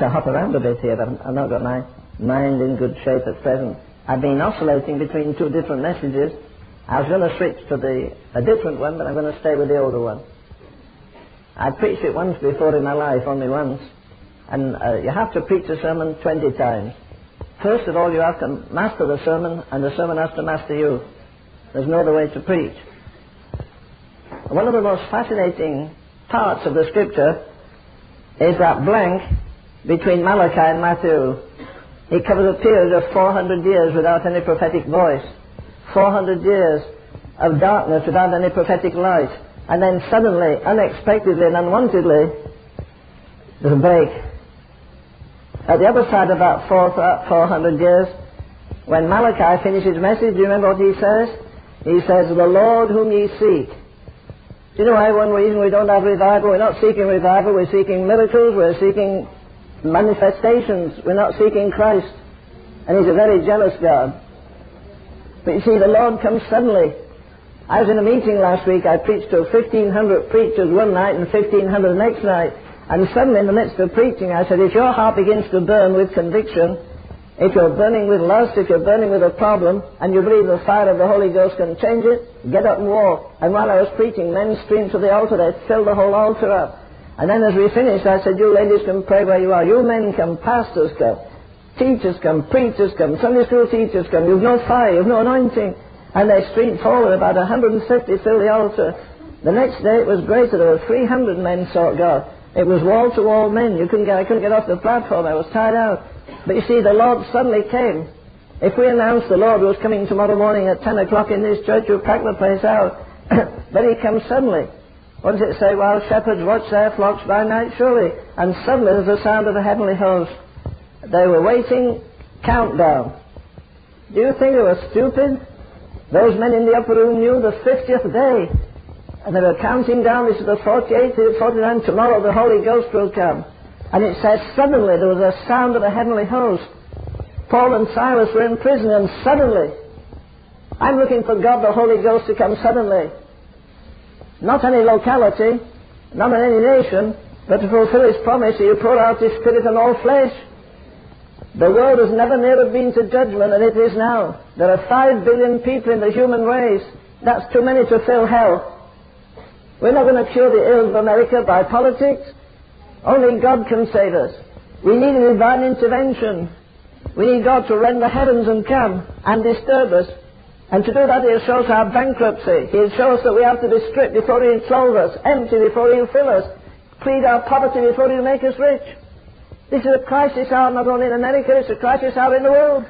To hop around a bit here, but I've not got my mind in good shape at present. I've been oscillating between two different messages. I was going to switch to a different one, but I'm going to stay with the older one. I preached it once before in my life, only once. And you have to preach a sermon 20 times. First of all, you have to master the sermon, and the sermon has to master you. There's no other way to preach. One of the most fascinating parts of the scripture is that blank between Malachi and Matthew. He covers a period of 400 years without any prophetic voice, 400 years of darkness without any prophetic light, and then suddenly, unexpectedly and unwantedly, there's a break. At the other side of that 400 years, when Malachi finishes his message, do you remember what he says? He says, "The Lord whom ye seek." Do you know why one reason we don't have revival? We're not seeking revival, we're seeking miracles, we're seeking manifestations. We're not seeking Christ, and He's a very jealous God. But you see, the Lord comes suddenly. I was in a meeting last week. I preached to 1,500 preachers one night and 1,500 the next night, and suddenly in the midst of preaching I said, if your heart begins to burn with conviction, if you're burning with lust, if you're burning with a problem, and you believe the fire of the Holy Ghost can change it, get up and walk. And while I was preaching, men streamed to the altar. They filled the whole altar up. And then as we finished, I said, you ladies can pray where you are. You men come, pastors come, teachers come, preachers come, Sunday school teachers come. You've no fire, you've no anointing. And they streamed forward, about 150 filled the altar. The next day it was greater. There were 300 men sought God. It was wall-to-wall men. I couldn't get off the platform. I was tired out. But you see, the Lord suddenly came. If we announced the Lord was coming tomorrow morning at 10 o'clock in this church, you'd pack the place out. But He comes suddenly. What does it say? While shepherds watch their flocks by night, surely. And suddenly there's the sound of the heavenly host. They were waiting, countdown. Do you think they were stupid? Those men in the upper room knew the 50th day. And they were counting down. This is the 48th, the 49th. Tomorrow the Holy Ghost will come. And it says suddenly there was a sound of the heavenly host. Paul and Silas were in prison, and suddenly. I'm looking for God, the Holy Ghost, to come suddenly. Not any locality, not in any nation, but to fulfill His promise, He will pour out His Spirit on all flesh. The world has never nearer been to judgment than it is now. There are 5 billion people in the human race. That's too many to fill hell. We're not going to cure the ills of America by politics. Only God can save us. We need a divine intervention. We need God to rend the heavens and come and disturb us. And to do that, He'll show us our bankruptcy. He'll show us that we have to be stripped before He'll clothe us, empty before He'll fill us, plead our poverty before He'll make us rich. This is a crisis hour not only in America, it's a crisis hour in the world.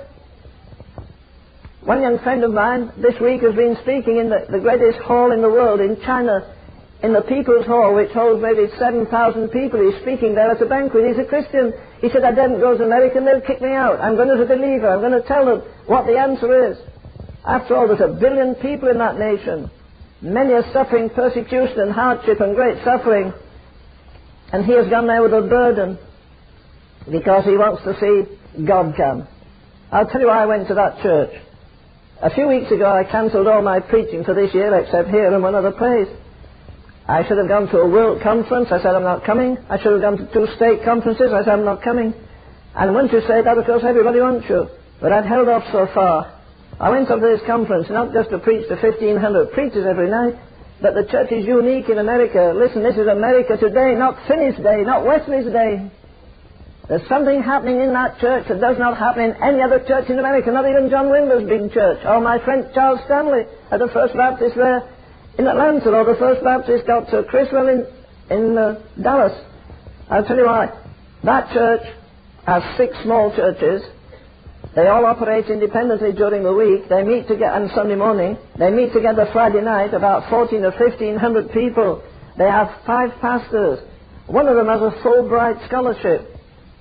One young friend of mine this week has been speaking in the greatest hall in the world, in China, in the People's Hall, which holds maybe 7,000 people. He's speaking there at a banquet. He's a Christian. He said, I didn't go as an American, they'll kick me out. I'm going as a believer. I'm going to tell them what the answer is. After all, there's 1 billion people in that nation. Many are suffering persecution and hardship and great suffering. And he has gone there with a burden because he wants to see God come. I'll tell you why I went to that church. A few weeks ago, I cancelled all my preaching for this year except here and one other place. I should have gone to a world conference. I said, I'm not coming. I should have gone to 2 state conferences. I said, I'm not coming. And once you say that, of course, everybody wants you. But I'd held off so far. I went up to this conference, not just to preach to 1,500 preachers every night, but the church is unique in America. Listen, this is America today, not Finney's day, not Wesley's day. There's something happening in that church that does not happen in any other church in America, not even John Wimber's big church, or my friend Charles Stanley at the First Baptist there in Atlanta, or the First Baptist Dr. Criswell in Dallas. I'll tell you why. That church has 6 small churches. They all operate independently during the week. They meet together on Sunday morning. They meet together Friday night, about 1,400 or 1,500 people. They have 5 pastors. One of them has a Fulbright scholarship.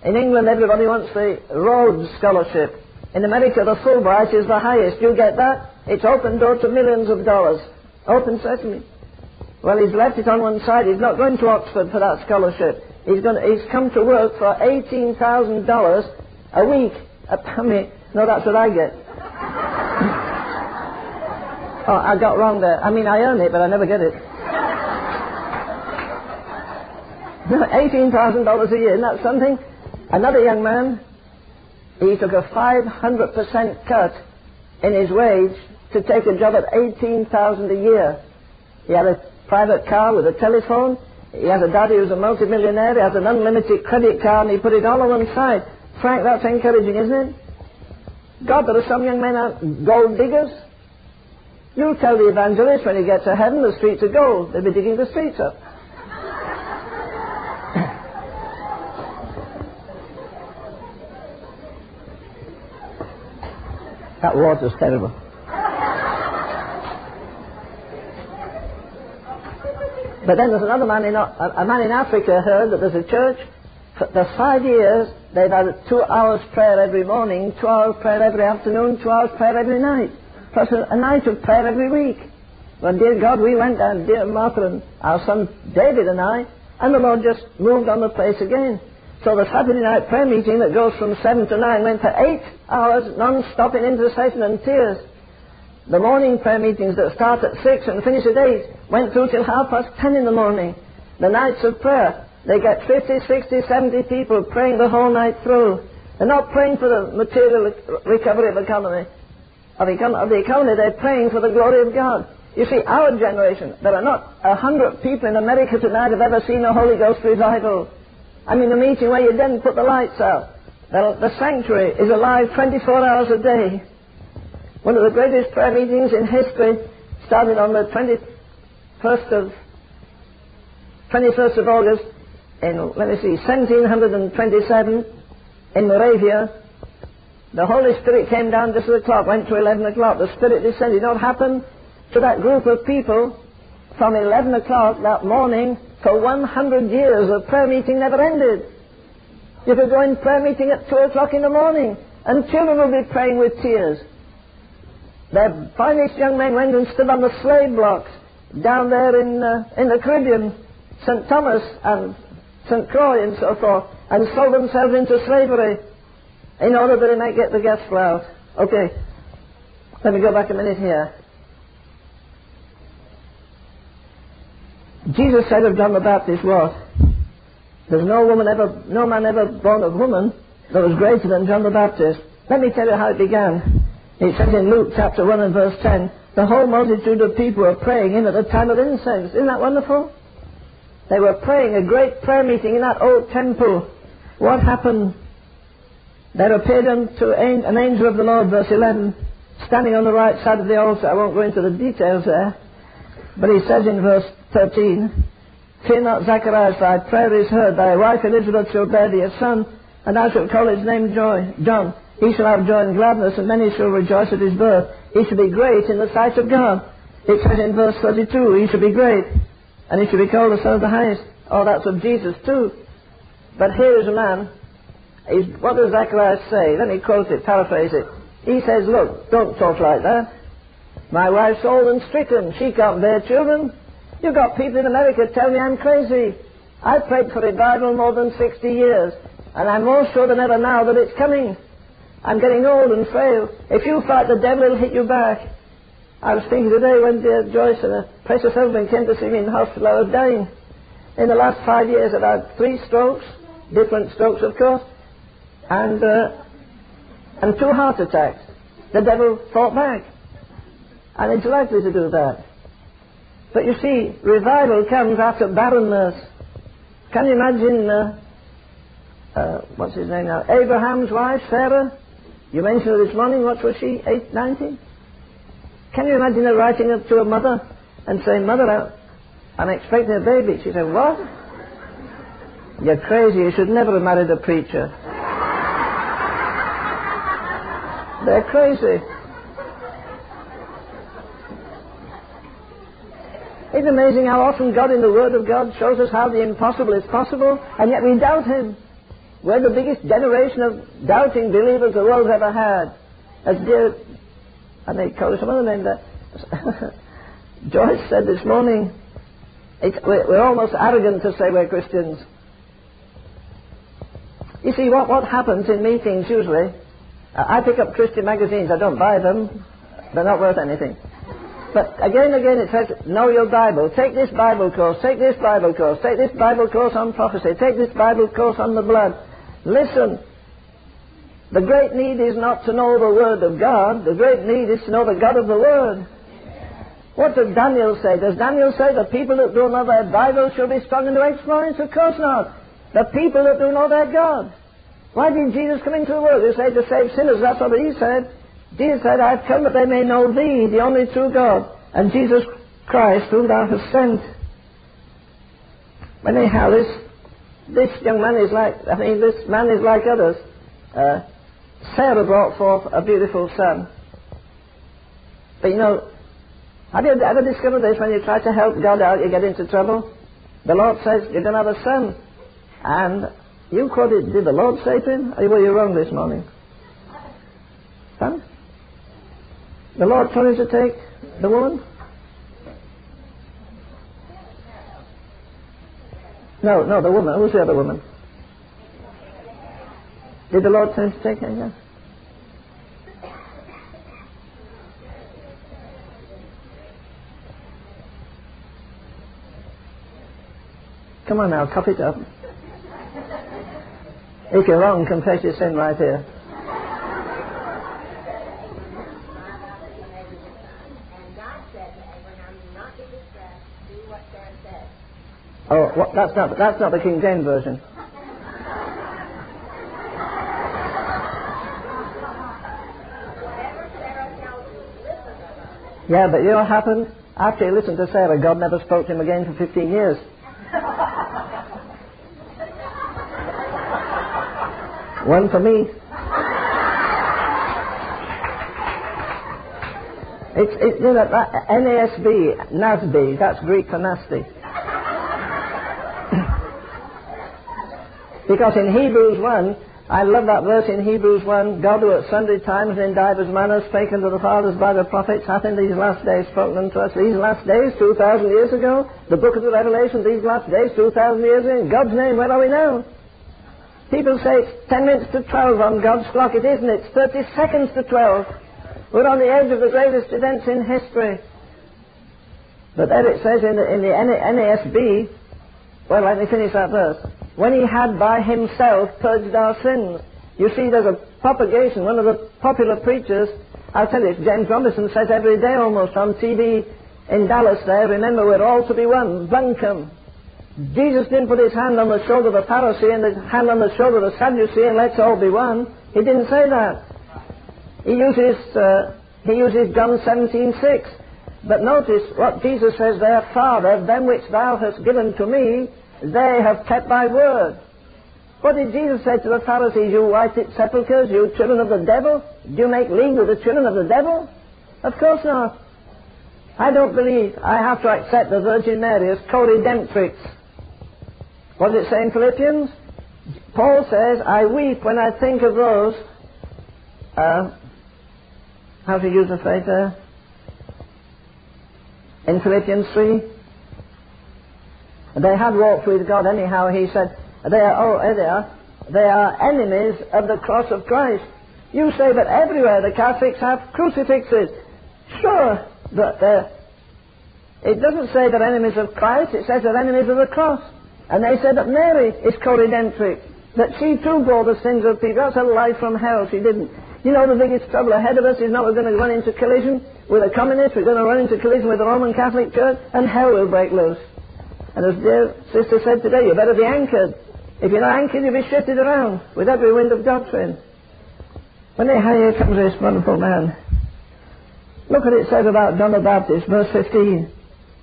In England, everybody wants the Rhodes Scholarship. In America, the Fulbright is the highest. You get that? It's open door to millions of dollars. Open sesame. Well, he's left it on one side. He's not going to Oxford for that scholarship. He's come to work for $18,000 a week. No, that's what I get. Oh, I got wrong there. I mean, I earn it, but I never get it. $18,000 a year, isn't that something? Another young man, he took a 500% cut in his wage to take a job at $18,000 a year. He had a private car with a telephone. He had a daddy who was a multimillionaire. He had an unlimited credit card, and he put it all on one side. Frank, that's encouraging, isn't it? God, there are some young men out, gold diggers. You tell the evangelist when he gets to heaven, the streets are gold. They'll be digging the streets up. That water's terrible. But then there's another man a man in Africa heard that there's a church. For the 5 years, they've had a 2 hours prayer every morning, 2 hours prayer every afternoon, 2 hours prayer every night. Plus a night of prayer every week. Well, dear God, we went down, dear Martha and our son David and I, and the Lord just moved on the place again. So the Saturday night prayer meeting that goes from 7 to 9 went for 8 hours non-stop in intercession and tears. The morning prayer meetings that start at 6 and finish at 8 went through till 10:30 in the morning. The nights of prayer, they get 50, 60, 70 people praying the whole night through. They're not praying for the material recovery of the economy, they're praying for the glory of God. You see, our generation, there are not 100 people in America tonight have ever seen a Holy Ghost revival. I mean, the meeting where you didn't put the lights out. The sanctuary is alive 24 hours a day. One of the greatest prayer meetings in history started on the 21st of August in, 1727 in Moravia. The Holy Spirit came down just as the clock went to 11 o'clock. The Spirit descended. What happened to that group of people from 11 o'clock that morning? For 100 years, the prayer meeting never ended. You could go in prayer meeting at 2 o'clock in the morning, and children will be praying with tears. Their finest young men went and stood on the slave blocks down there in the Caribbean, St. Thomas and St. Croix and so forth, and sold themselves into slavery in order that they might get the gospel out. Okay, let me go back a minute here. Jesus said of John the Baptist what? There's no man ever born of woman that was greater than John the Baptist. Let me tell you how it began. It says in Luke chapter 1 and verse 10, the whole multitude of people were praying in at the time of incense. Isn't that wonderful? They were praying a great prayer meeting in that old temple. What happened? There appeared unto an angel of the Lord, verse 11, standing on the right side of the altar. I won't go into the details there. But he says in verse 13, fear not, Zacharias, thy prayer is heard. Thy wife Elizabeth shall bear thee a son, and thou shalt call his name John. He shall have joy and gladness, and many shall rejoice at his birth. He shall be great in the sight of God. It says in verse 32, he shall be great, and he shall be called the Son of the Highest. Oh, that's of Jesus too. But here is a man. What does Zacharias say? Let me quote it, paraphrase it. He says, look, don't talk like that. My wife's old and stricken. She can't bear children. You've got people in America tell me I'm crazy. I prayed for revival more than 60 years, and I'm more sure than ever now that it's coming. I'm getting old and frail. If you fight the devil, he'll hit you back. I was thinking today when dear Joyce and her precious husband came to see me in hospital, I was dying. In the last 5 years, I've had 3 strokes, different strokes, of course, and 2 heart attacks. The devil fought back. And it's likely to do that. But you see, revival comes after barrenness. Can you imagine what's his name now? Abraham's wife, Sarah. You mentioned her this morning. What was she? 890? Can you imagine her writing up to her mother and saying, "Mother, I'm expecting a baby"? She said, "What? You're crazy. You should never have married a preacher." They're crazy. It's amazing how often God in the Word of God shows us how the impossible is possible, and yet we doubt Him. We're the biggest generation of doubting believers the world's ever had. As dear, I may call it some other name there, Joyce said this morning, we're almost arrogant to say we're Christians. You see, what happens in meetings usually, I pick up Christian magazines, I don't buy them, they're not worth anything. But again and again it says, know your Bible, take this Bible course, take this Bible course, take this Bible course on prophecy, take this Bible course on the blood. Listen, the great need is not to know the Word of God, the great need is to know the God of the Word. What does Daniel say? Does Daniel say the people that do know their Bible shall be strong and do exploits? Of course not. The people that do know their God. Why did Jesus come into the world? He said to save sinners, that's what He said. Jesus said, I've come that they may know Thee, the only true God, and Jesus Christ, whom Thou hast sent. But anyhow, this young man is like, I mean, this man is like others. Sarah brought forth a beautiful son. But you know, have you ever discovered this? When you try to help God out, you get into trouble. The Lord says, you're going to have a son. And you quoted, did the Lord say to him? Or were you wrong this morning? Huh? The Lord told him to take the woman? No, the woman. Who's the other woman? Did the Lord tell him to take her? Yeah. Come on now, copy it up. If you're wrong, confess your sin right here. Oh, what, that's not the King James Version. Yeah, but you know what happened? After he listened to Sarah, God never spoke to him again for 15 years. One for me. It's you know, that NASB, NASB, that's Greek for nasty. Because in Hebrews 1, I love that verse in Hebrews 1, God who at sundry times and in divers manners spake unto the fathers by the prophets, hath in these last days spoken unto us. These last days, 2,000 years ago, the book of the Revelation, these last days, 2,000 years in God's name, where are we now? People say it's 10 minutes to 12 on God's clock. It isn't. It's 30 seconds to 12. We're on the edge of the greatest events in history. But there it says in the NASB, well, let me finish that verse. When He had by Himself purged our sins. You see, there's a propagation. One of the popular preachers, I'll tell you, James Robinson says every day almost on TV in Dallas there, remember we're all to be one, bunkum. Jesus didn't put His hand on the shoulder of a Pharisee and His hand on the shoulder of a Sadducee and let's all be one. He didn't say that. He uses John 17:6. But notice what Jesus says there, Father, them which Thou hast given to me, they have kept Thy word. What did Jesus say to the Pharisees? You white-lipped sepulchres, you children of the devil? Do you make league with the children of the devil? Of course not. I don't believe I have to accept the Virgin Mary as co-redemptrix. What does it say in Philippians? Paul says, I weep when I think of those, how to use the phrase there? In Philippians 3, they had walked with God anyhow, he said, they are enemies of the cross of Christ. You say, but everywhere the Catholics have crucifixes. Sure, but it doesn't say they're enemies of Christ, it says they're enemies of the cross. And they said that Mary is co-redemptrix, that she too bore the sins of people. That's her life from hell, she didn't. You know, the biggest trouble ahead of us is not we're going to run into collision with a communist, we're going to run into collision with the Roman Catholic Church, and hell will break loose. And as dear sister said today, you better be anchored. If you're not anchored, you'll be shifted around with every wind of doctrine. When they hire, comes this wonderful man. Look what it says about John the Baptist, verse 15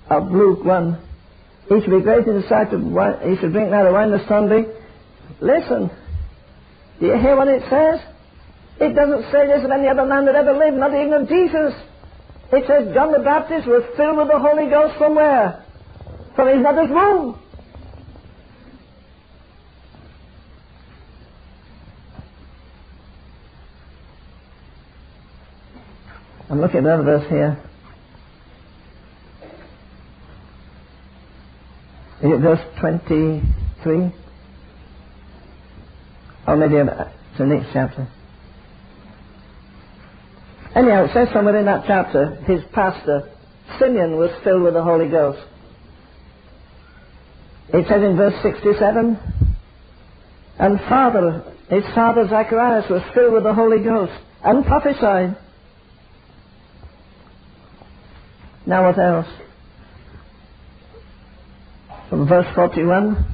of Luke 1. He should be great in the sight of wine, he should drink neither wine nor strong drink. Listen, do you hear what it says? It doesn't say this of any other man that ever lived, not even of Jesus. It says John the Baptist was filled with the Holy Ghost from where? From his mother's womb. I'm looking at another verse here. Is it verse 23? Or maybe it's the next chapter. Anyhow, it says somewhere in that chapter, his pastor, Simeon, was filled with the Holy Ghost. It says in verse 67, and his father Zacharias was filled with the Holy Ghost and prophesied. Now what else? From verse 41.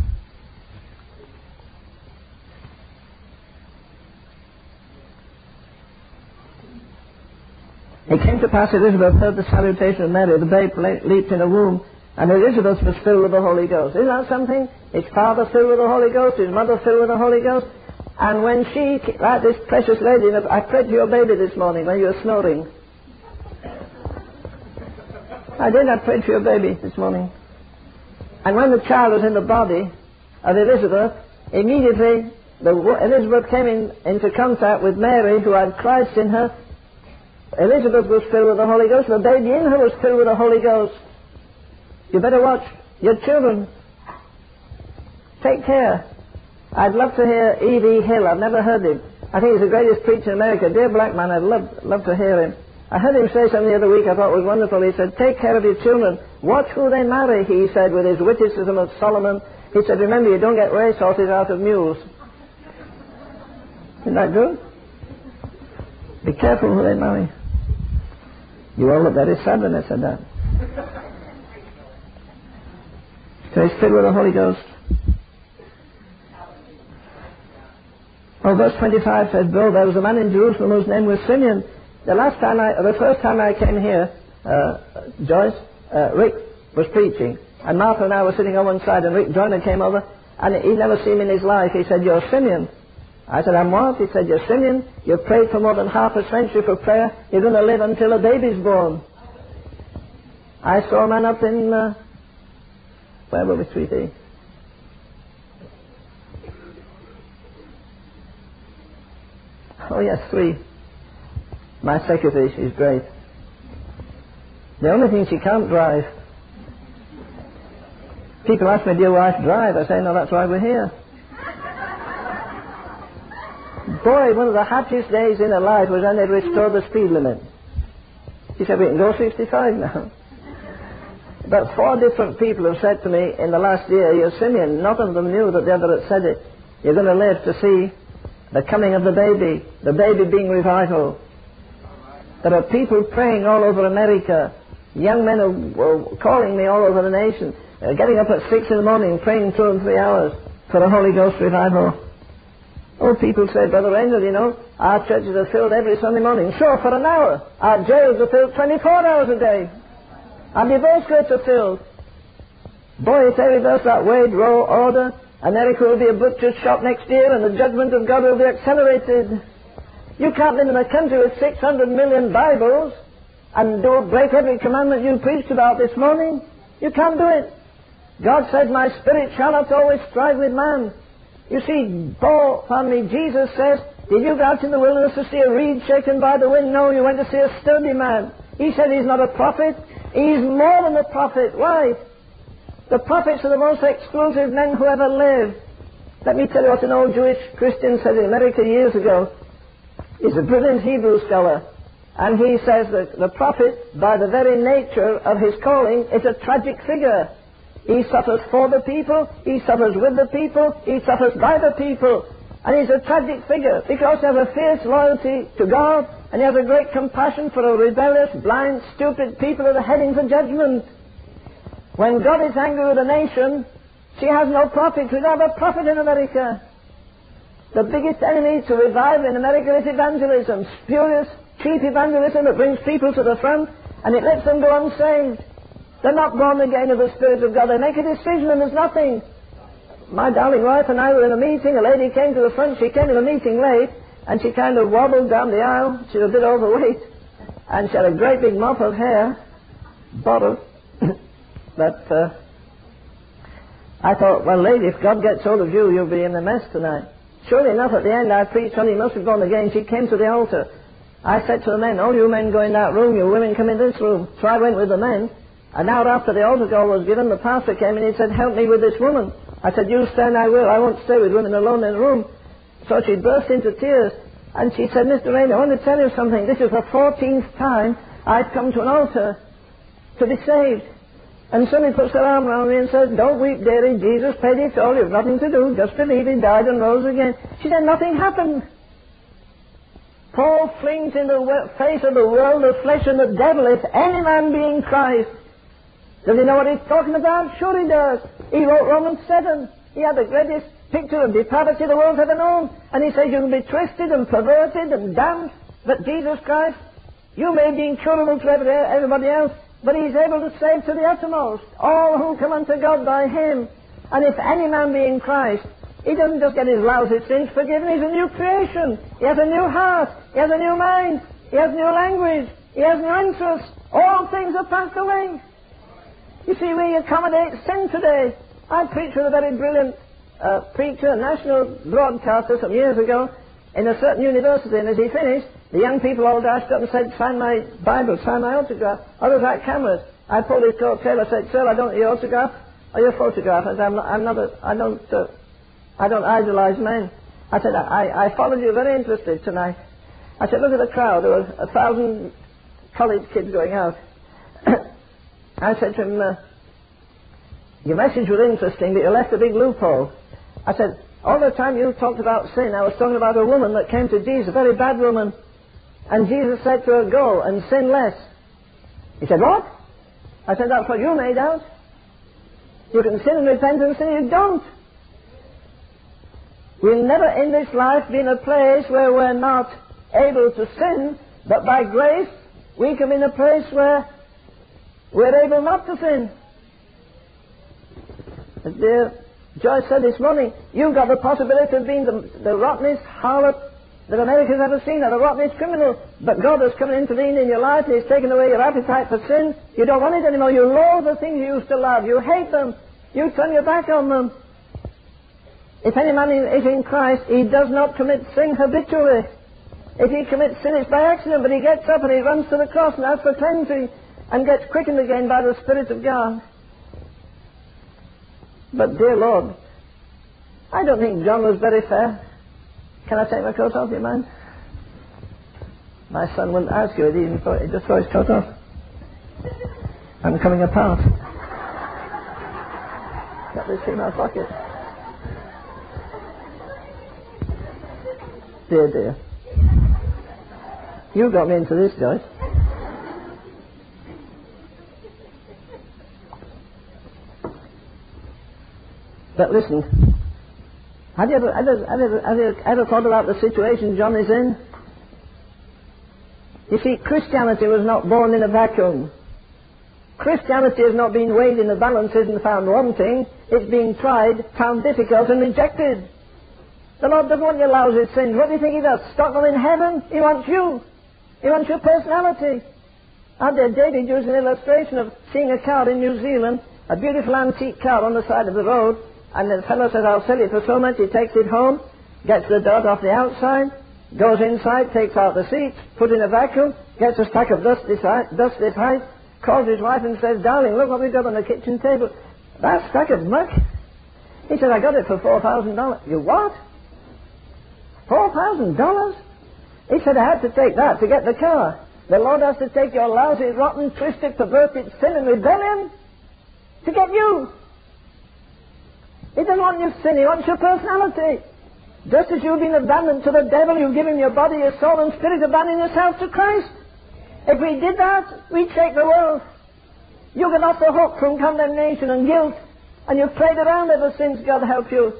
It came to pass Elizabeth heard the salutation of Mary, the babe leaped in her womb, and Elizabeth was filled with the Holy Ghost. Isn't that something? His father filled with the Holy Ghost, his mother filled with the Holy Ghost. And when she, like this precious lady, I prayed for your baby this morning when you were snoring. I did, I prayed for your baby this morning. And when the child was in the body of Elizabeth, immediately Elizabeth came into contact with Mary, who had Christ in her. Elizabeth was filled with the Holy Ghost, and the baby in her was filled with the Holy Ghost. You better watch your children. Take care. I'd love to hear E.D. Hill. I've never heard him. I think he's the greatest preacher in America. Dear black man, I'd love to hear him. I heard him say something the other week I thought was wonderful. He said, take care of your children. Watch who they marry, he said, with his witticism of Solomon. He said, remember, you don't get race horses out of mules. Isn't that good? Be careful who they marry. You all look very sad when I said that. So he's filled with the Holy Ghost. Oh, verse 25 says, Bill, there was a man in Jerusalem whose name was Simeon. The first time I came here, Joyce, Rick was preaching, and Martha and I were sitting on one side, and Rick Joyner came over, and he'd never seen me in his life. He said, you're Simeon. I said, I'm what? He said, you're Simeon. You've prayed for more than half a century for prayer. You're going to live until a baby's born. I saw a man up in, where were we, 3D? Oh, yes, 3. My secretary, she's great. The only thing, she can't drive. People ask me, do your wife drive? I say, no, that's why we're here. Boy, one of the happiest days in her life was when they restored the speed limit. She said, we can go 65 now. But 4 different people have said to me in the last year, you're Simeon. None of them knew that the other had said it. You're going to live to see the coming of the baby being revival. There are people praying all over America. Young men are calling me all over the nation. They're getting up at 6 in the morning, praying 2 and 3 hours for the Holy Ghost revival. Oh, people say, Brother Angel, you know, our churches are filled every Sunday morning. Sure, for an hour. Our jails are filled 24 hours a day. Our divorce courts are filled. Boy, if they reverse that Wade Roe order, America will be a butcher's shop next year, and the judgment of God will be accelerated. You can't live in a country with 600 million Bibles and don't break every commandment you preached about this morning. You can't do it. God said, my spirit shall not always strive with man. You see, Paul, Jesus says, did you go out in the wilderness to see a reed shaken by the wind? No, you went to see a sturdy man. He said he's not a prophet. He's more than a prophet. Why? The prophets are the most exclusive men who ever lived. Let me tell you what an old Jewish Christian said in America years ago. He's a brilliant Hebrew scholar, and he says that the prophet, by the very nature of his calling, is a tragic figure. He suffers for the people, he suffers with the people, he suffers by the people, and he's a tragic figure because he has a fierce loyalty to God, and he has a great compassion for a rebellious, blind, stupid people that are heading for judgment. When God is angry with a nation, She has no prophets. We don't have a prophet in America. The biggest enemy to revive in America is evangelism, spurious, cheap evangelism that brings people to the front and it lets them go unsaved. They're not born again of the Spirit of God. They make a decision and there's nothing. My darling wife and I were in a meeting. A lady came to the front. She came to the meeting late and she kind of wobbled down the aisle. She was a bit overweight and she had a great big mop of hair, bottom. But I thought, well, lady, if God gets hold of you, you'll be in the mess tonight. Surely enough, at the end, I preached on, he must be born again. She came to the altar. I said to the men, "Oh, you men go in that room, you women come in this room." So I went with the men. An hour after the altar call was given, the pastor came and he said, "Help me with this woman." I said, "You stand, I will. I won't stay with women alone in a room." So she burst into tears and she said, "Mr. Rainer, I want to tell you something. This is the 14th time I've come to an altar to be saved." And somebody puts their arm around me and says, "Don't weep, dearie. Jesus paid it all. You've nothing to do. Just believe he died and rose again." She said, nothing happened. Paul flings in the face of the world, the flesh, and the devil. If any man be in Christ, does he know what he's talking about? Sure he does. He wrote Romans 7. He had the greatest picture of depravity the world's ever known. And he says, you can be twisted and perverted and damned, but Jesus Christ, you may be incurable to everybody else, but he's able to save to the uttermost all who come unto God by him. And if any man be in Christ, he doesn't just get his lousy sins forgiven. He's a new creation. He has a new heart. He has a new mind. He has new language. He has new interests. All things are passed away. You see, we accommodate sin today. I preached with a very brilliant preacher, a national broadcaster, some years ago in a certain university, and as he finished, the young people all dashed up and said, "Sign my Bible, sign my autograph." Others had cameras. I pulled his coat tail. I said, "Sir, I don't need your autograph or your photograph." I said, I don't idolize men. I said, I followed you very interested tonight. I said, look at the crowd. There were 1,000 college kids going out. I said to him, "Your message was interesting, but you left a big loophole." I said, "All the time you talked about sin, I was talking about a woman that came to Jesus, a very bad woman. And Jesus said to her, 'Go and sin less.'" He said, "What?" I said, "That's what you made out. You can sin and repent and sin you don't." We'll never in this life be in a place where we're not able to sin, but by grace we can be in a place where we're able not to sin. As dear Joyce said this morning, you've got the possibility of being the rottenest harlot that America's ever seen, or the rottenest criminal, but God has come and intervened in your life and he's taken away your appetite for sin. You don't want it anymore. You loathe the things you used to love. You hate them. You turn your back on them. If any man is in Christ, he does not commit sin habitually. If he commits sin, it's by accident, but he gets up and he runs to the cross and asks for cleansing and gets quickened again by the Spirit of God. But dear Lord, I don't think John was very fair. Can I take my coat off, do you mind? My son wouldn't ask you, he just throw his coat off. I'm coming apart. Got this in my pocket. Dear, dear. You got me into this, Joyce. But listen. Have you ever thought about the situation John is in? You see, Christianity was not born in a vacuum. Christianity has not been weighed in the balances and found wanting. It's been tried, found difficult and rejected. The Lord doesn't want your lousy sins. What do you think he does? Stock them in heaven? He wants you. He wants your personality. Our dear David used an illustration of seeing a car in New Zealand, a beautiful antique car on the side of the road. And the fellow says, "I'll sell it for so much." He takes it home, gets the dirt off the outside, goes inside, takes out the seats, put in a vacuum, gets a stack of dust this height, calls his wife and says, "Darling, look what we've got on the kitchen table. That stack of muck." He said, "I got it for $4,000. "You what? $4,000? He said, "I had to take that to get the car." The Lord has to take your lousy, rotten, twisted, perverted sin and rebellion to get you. He doesn't want your sin, he wants your personality. Just as you've been abandoned to the devil, you've given your body, your soul and spirit, abandoning yourself to Christ. If we did that, we'd shake the world. You get off the hook from condemnation and guilt and you've played around ever since, God help you.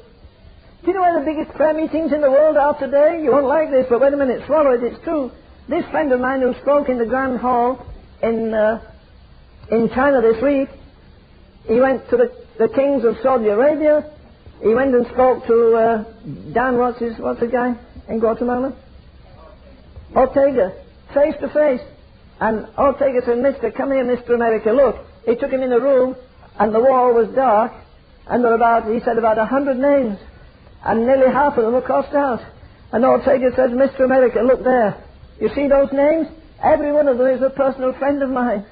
Do you know where the biggest prayer meetings in the world are today? You won't like this, but wait a minute, swallow it, it's true. This friend of mine who spoke in the Grand Hall in China this week, he went to the kings of Saudi Arabia, he went and spoke to Dan, what's the guy in Guatemala? Ortega, face to face. And Ortega said, "Mister, come here, Mr. America, look." He took him in a room, and the wall was dark, and there were about 100 names, and nearly half of them were crossed out. And Ortega said, "Mr. America, look there. You see those names? Every one of them is a personal friend of mine."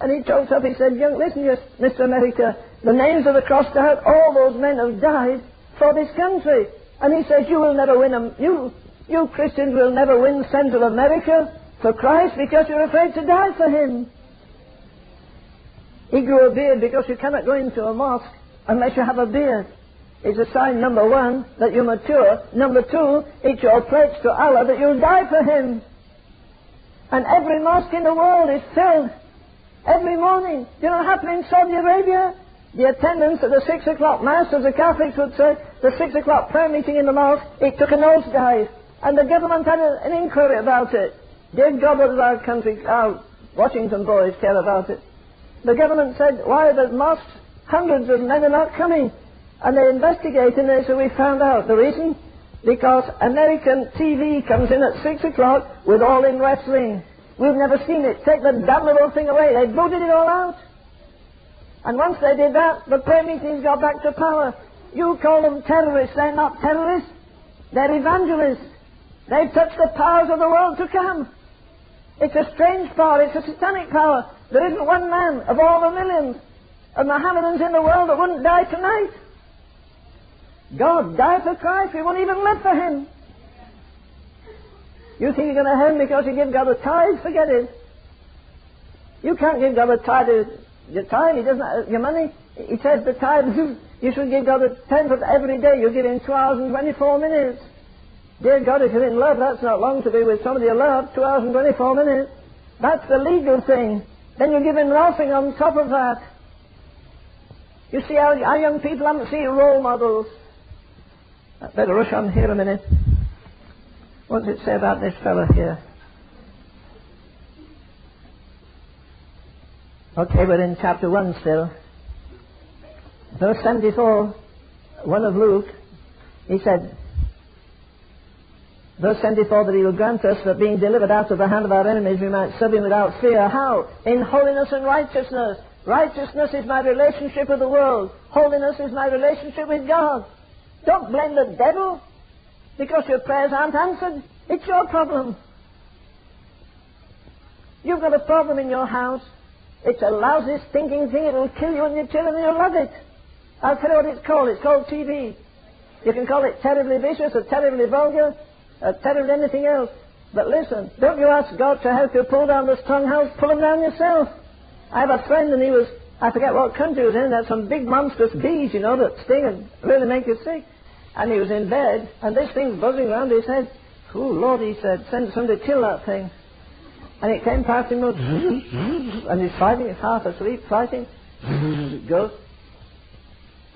And he choked up, he said, "Young, listen, Mr. America, the names that are crossed out, all those men have died for this country." And he said, "You will never win them. You Christians will never win Central America for Christ because you're afraid to die for Him." He grew a beard because you cannot go into a mosque unless you have a beard. It's a sign, number one, that you're mature. Number two, it's your pledge to Allah that you'll die for Him. And every mosque in the world is filled every morning. Do you know what happened in Saudi Arabia? The attendance at the 6 o'clock mass, as the Catholics would say, the 6 o'clock prayer meeting in the mosque, it took a nosedive. And the government had an inquiry about it. Dear God, what does our country, our Washington boys care about it? The government said, "Why are the mosques, hundreds of men are not coming?" And they investigated, and they said, "We found out the reason, because American TV comes in at 6 o'clock with All In Wrestling. We've never seen it. Take the damn old thing away." They booted it all out. And once they did that, the prayer meetings got back to power. You call them terrorists. They're not terrorists. They're evangelists. They've touched the powers of the world to come. It's a strange power. It's a satanic power. There isn't one man of all the millions of Mohammedans in the world that wouldn't die tonight. God died for Christ. We won't even live for Him. You think you're going to heaven because you give God a tithe? Forget it. You can't give God a tithe. Your time, He doesn't, your money, He says the time. You should give God a tenth of every day. You give Him 2 hours and 24 minutes. Dear God, if you're in love, that's not long to be with somebody you love, 2 hours and 24 minutes. That's the legal thing. Then you give Him nothing on top of that. You see, our young people haven't seen role models. I'd better rush on here a minute. What does it say about this fellow here? Okay, we're in chapter 1 still. Verse 74, 1 of Luke, he said, verse 74, that He will grant us that being delivered out of the hand of our enemies, we might serve Him without fear. How? In holiness and righteousness. Righteousness is my relationship with the world. Holiness is my relationship with God. Don't blame the devil because your prayers aren't answered. It's your problem. You've got a problem in your house. It's a lousy, stinking thing. It'll kill you and your children, and you'll love it. I'll tell you what it's called. It's called TV. You can call it terribly vicious or terribly vulgar or terribly anything else. But listen, don't you ask God to help you pull down this stronghold? Pull them down yourself. I have a friend, and he was, I forget what country he was in. There's some big monstrous bees, you know, that sting and really make you sick. And he was in bed, and this thing buzzing around his head. "Oh, Lord," he said, "send somebody to kill that thing." And it came past him, and he's fighting, he's half asleep, fighting, goes.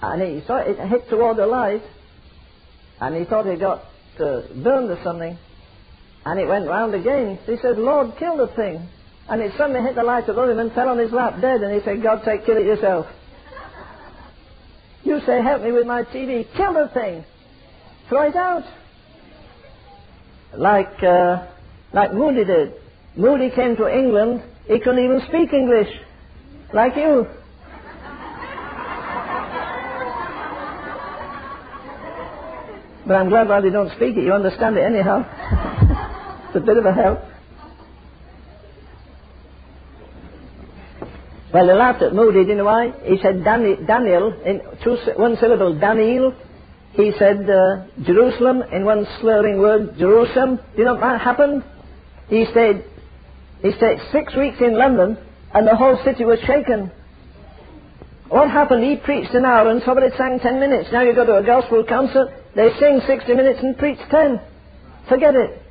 And he saw it hit toward the light, and he thought he got burned or something. And it went round again. He said, "Lord, kill the thing." And it suddenly hit the light above him and fell on his lap dead. And he said, "God, kill it yourself. You say, help me with my TV. Kill the thing. Throw it out." Like Moody did. Moody came to England, he couldn't even speak English, like you. But I'm glad while you don't speak it, you understand it anyhow. It's a bit of a help. Well, they laughed at Moody, didn't you know why? He said, Daniel, in one syllable, Daniel. He said, Jerusalem, in one slurring word, Jerusalem. Do you know what happened? He stayed 6 weeks in London, and the whole city was shaken. What happened? He preached an hour, and somebody sang 10 minutes. Now you go to a gospel concert, they sing 60 minutes and preach 10. Forget it.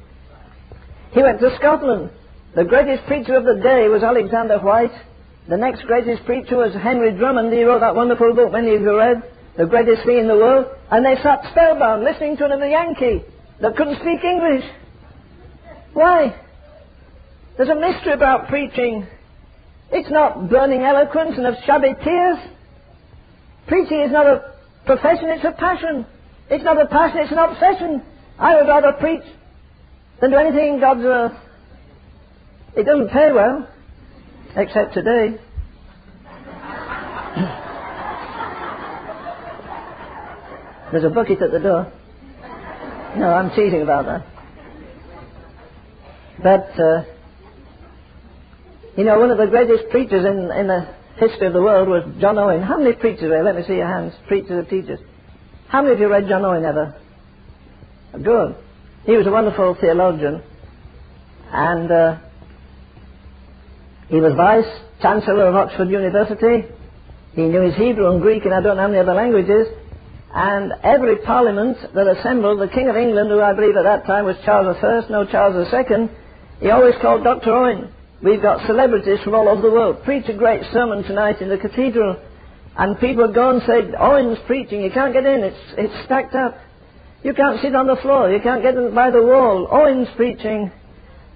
He went to Scotland. The greatest preacher of the day was Alexander White. The next greatest preacher was Henry Drummond. He wrote that wonderful book many of you read, The Greatest Thing in the World, and they sat spellbound listening to another Yankee that couldn't speak English. Why? There's a mystery about preaching. It's not burning eloquence and of shabby tears. Preaching is not a profession, it's a passion. It's not a passion, it's an obsession. I would rather preach than do anything in God's earth. It doesn't pay well, except today. There's a bucket at the door. No, I'm teasing about that. But, you know, one of the greatest preachers in the history of the world was John Owen. How many preachers were? Let me see your hands. Preachers or teachers. How many of you read John Owen ever? Good. He was a wonderful theologian. And he was Vice-Chancellor of Oxford University. He knew his Hebrew and Greek and I don't know how many other languages. And every parliament that assembled, the King of England, who I believe at that time was Charles I, no Charles II, he always called Dr. Owen. We've got celebrities from all over the world. Preach a great sermon tonight in the cathedral. And people go and say, Owen's preaching, you can't get in, it's stacked up. You can't sit on the floor, you can't get in by the wall. Owen's preaching.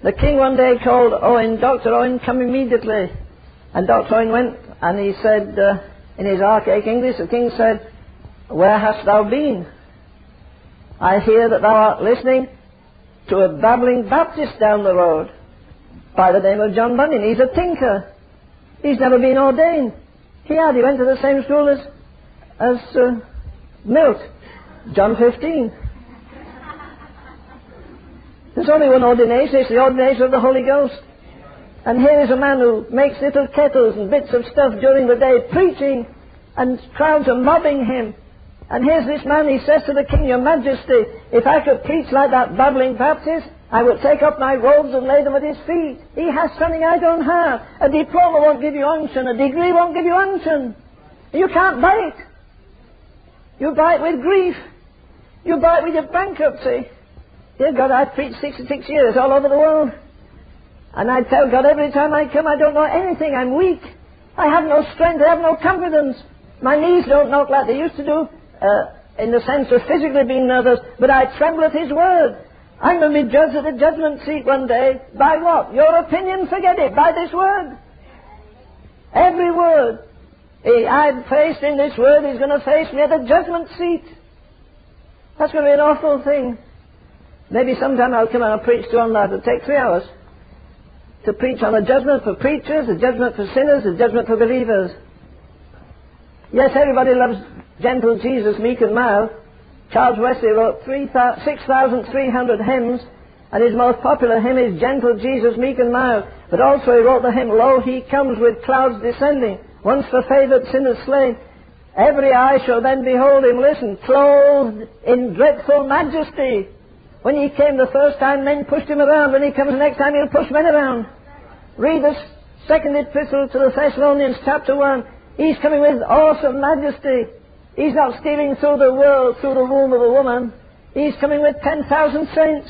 The king one day called Owen, Dr. Owen, come immediately. And Dr. Owen went and he said, in his archaic English, the king said, where hast thou been? I hear that thou art listening to a babbling Baptist down the road by the name of John Bunyan. He's a tinker. He's never been ordained. He went to the same school as Milt, John 15. There's only one ordination, it's the ordination of the Holy Ghost. And here is a man who makes little kettles and bits of stuff during the day, preaching, and crowds are mobbing him. And here's this man, he says to the king, Your Majesty, if I could preach like that babbling Baptist, I would take off my robes and lay them at his feet. He has something I don't have. A diploma won't give you unction. A degree won't give you unction. You can't buy it. You buy it with grief. You buy it with your bankruptcy. Dear God, I've preached 66 years all over the world. And I tell God every time I come, I don't know anything. I'm weak. I have no strength. I have no confidence. My knees don't knock like they used to do, in the sense of physically being nervous, but I tremble at His Word. I'm going to be judged at the judgment seat one day. By what? Your opinion? Forget it. By this Word. Every word I'm faced in this Word is going to face me at the judgment seat. That's going to be an awful thing. Maybe sometime I'll come and I'll preach to on that. It'll take 3 hours to preach on the judgment for preachers, the judgment for sinners, the judgment for believers. Yes, everybody loves gentle Jesus, meek and mild. Charles Wesley wrote 6,300 hymns, and his most popular hymn is Gentle Jesus, Meek and Mild. But also he wrote the hymn, Lo, He comes with clouds descending, once for favoured sinners slain. Every eye shall then behold Him, listen, clothed in dreadful majesty. When He came the first time, men pushed Him around. When He comes the next time, He'll push men around. Read the second epistle to the Thessalonians, chapter 1. He's coming with awesome majesty. He's not stealing through the world, through the womb of a woman. He's coming with 10,000 saints.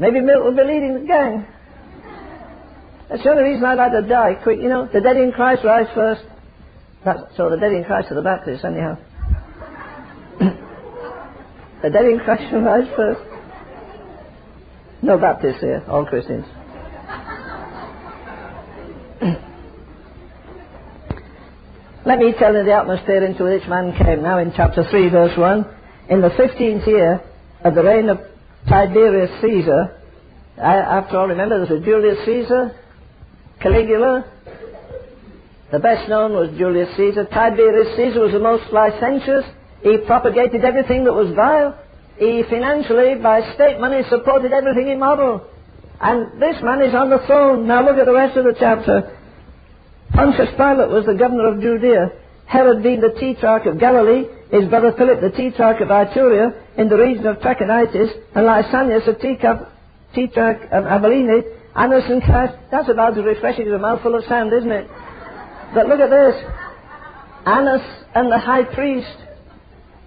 Maybe Milt will be leading the gang. That's the only reason I'd like to die quick, you know. The dead in Christ rise first. So the dead in Christ are the Baptists, anyhow. The dead in Christ shall rise first. No Baptists here, all Christians. Let me tell you the atmosphere into which man came. Now in chapter 3, verse 1, in the 15th year of the reign of Tiberius Caesar, after all, remember, there was Julius Caesar, Caligula. The best known was Julius Caesar. Tiberius Caesar was the most licentious. He propagated everything that was vile. He financially, by state money, supported everything immoral. And this man is on the throne. Now look at the rest of the chapter. Pontius Pilate was the governor of Judea, Herod being the tetrarch of Galilee, his brother Philip the tetrarch of Ituria in the region of Trachonitis, and Lysanias the tetrarch of Abilene, Annas and Caiaphas. That's about as refreshing as a mouthful of sand, isn't it? But look at this. Annas and the high priest.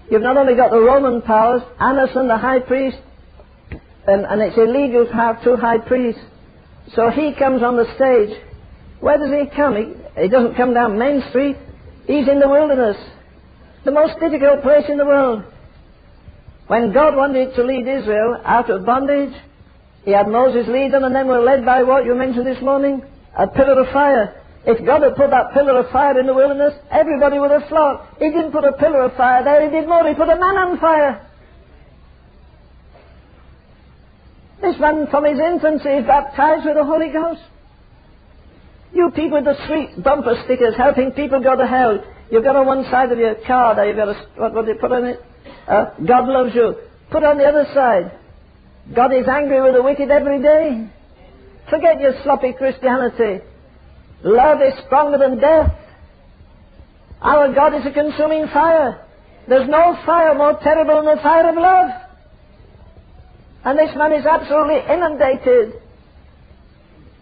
You've not only got the Roman powers, Annas and the high priest, and it's illegal to have two high priests. So he comes on the stage. Where does he come? He doesn't come down Main Street. He's in the wilderness, the most difficult place in the world. When God wanted to lead Israel out of bondage, He had Moses lead them, and then were led by what you mentioned this morning, a pillar of fire. If God had put that pillar of fire in the wilderness, everybody would have flocked. He didn't put a pillar of fire there. He did more. He put a man on fire. This man from his infancy is baptized with the Holy Ghost. You people with the street bumper stickers helping people go to hell. You've got on one side of your car there, you've got a, what do you put on it? God loves you. Put on the other side, God is angry with the wicked every day. Forget your sloppy Christianity. Love is stronger than death. Our God is a consuming fire. There's no fire more terrible than the fire of love. And this man is absolutely inundated.